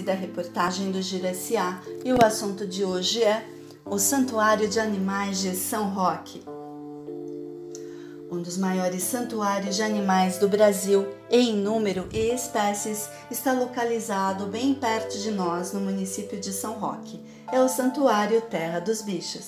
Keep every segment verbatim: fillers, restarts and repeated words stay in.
análise da reportagem do Giro S A e o assunto de hoje é o Santuário de Animais de São Roque. Um dos maiores santuários de animais do Brasil, em número e espécies, está localizado bem perto de nós, no município de São Roque. É o Santuário Terra dos Bichos.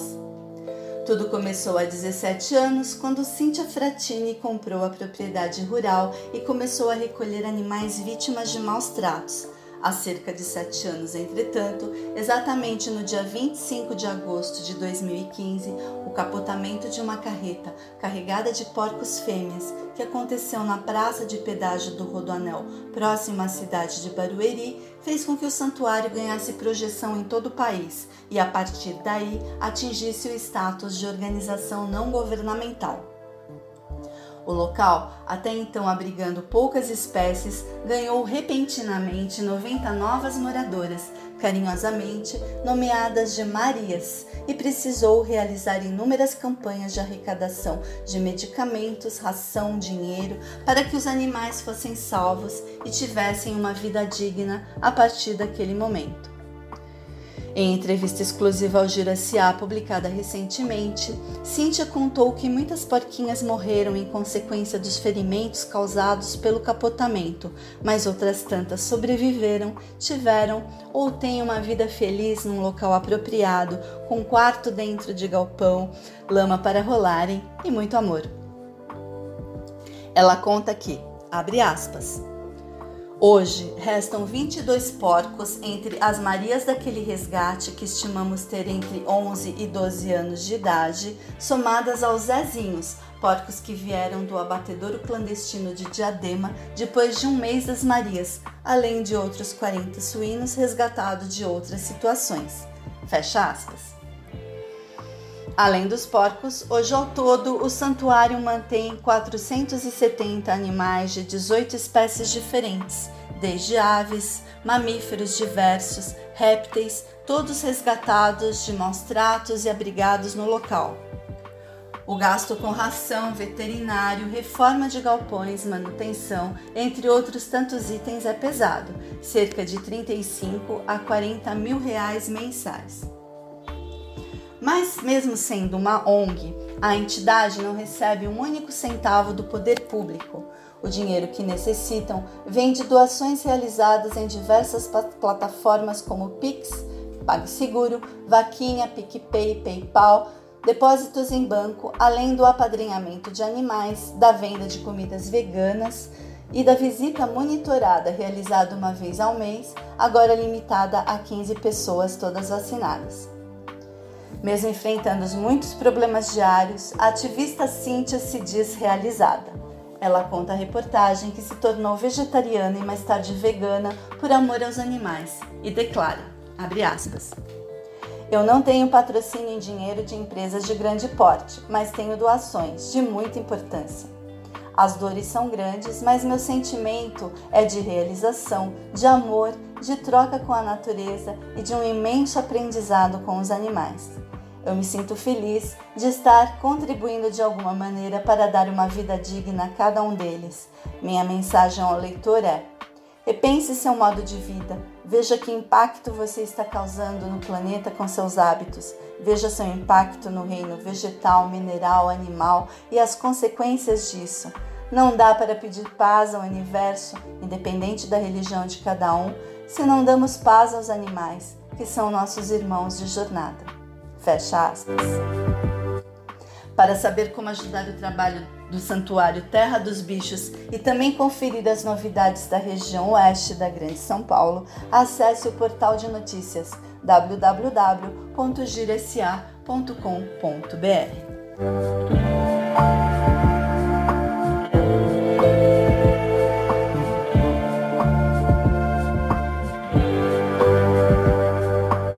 Tudo começou há dezessete anos, quando Cíntia Fratini comprou a propriedade rural e começou a recolher animais vítimas de maus tratos. Há cerca de sete anos, entretanto, exatamente no dia vinte e cinco de agosto de dois mil e quinze, o capotamento de uma carreta carregada de porcos fêmeas, que aconteceu na praça de pedágio do Rodoanel, próxima à cidade de Barueri, fez com que o santuário ganhasse projeção em todo o país e, a partir daí, atingisse o status de organização não governamental. O local, até então abrigando poucas espécies, ganhou repentinamente noventa novas moradoras, carinhosamente nomeadas de Marias, e precisou realizar inúmeras campanhas de arrecadação de medicamentos, ração, dinheiro, para que os animais fossem salvos e tivessem uma vida digna a partir daquele momento. Em entrevista exclusiva ao Giro S A publicada recentemente, Cíntia contou que muitas porquinhas morreram em consequência dos ferimentos causados pelo capotamento, mas outras tantas sobreviveram, tiveram ou têm uma vida feliz num local apropriado, com quarto dentro de galpão, lama para rolarem e muito amor. Ela conta que, abre aspas, hoje, restam vinte e dois porcos entre as Marias daquele resgate, que estimamos ter entre onze e doze anos de idade, somadas aos Zezinhos, porcos que vieram do abatedouro clandestino de Diadema depois de um mês das Marias, além de outros quarenta suínos resgatados de outras situações. Fecha aspas. Além dos porcos, hoje ao todo o santuário mantém quatrocentos e setenta animais de dezoito espécies diferentes, desde aves, mamíferos diversos, répteis, todos resgatados de maus tratos e abrigados no local. O gasto com ração, veterinário, reforma de galpões, manutenção, entre outros tantos itens, é pesado, cerca de trinta e cinco a quarenta mil reais mensais. Mas, mesmo sendo uma O N G, a entidade não recebe um único centavo do poder público. O dinheiro que necessitam vem de doações realizadas em diversas plataformas como Pix, PagSeguro, Vaquinha, PicPay, PayPal, depósitos em banco, além do apadrinhamento de animais, da venda de comidas veganas e da visita monitorada realizada uma vez ao mês, agora limitada a quinze pessoas, todas vacinadas. Mesmo enfrentando os muitos problemas diários, a ativista Cíntia se diz realizada. Ela conta a reportagem que se tornou vegetariana e mais tarde vegana por amor aos animais e declara, abre aspas, eu não tenho patrocínio em dinheiro de empresas de grande porte, mas tenho doações de muita importância. As dores são grandes, mas meu sentimento é de realização, de amor, de troca com a natureza e de um imenso aprendizado com os animais. Eu me sinto feliz de estar contribuindo de alguma maneira para dar uma vida digna a cada um deles. Minha mensagem ao leitor é: repense seu modo de vida, veja que impacto você está causando no planeta com seus hábitos, veja seu impacto no reino vegetal, mineral, animal e as consequências disso. Não dá para pedir paz ao universo, independente da religião de cada um, se não damos paz aos animais, que são nossos irmãos de jornada. Fecha aspas. Para saber como ajudar o trabalho do Santuário Terra dos Bichos e também conferir as novidades da região oeste da Grande São Paulo, acesse o portal de notícias w w w ponto girecia ponto com ponto b r.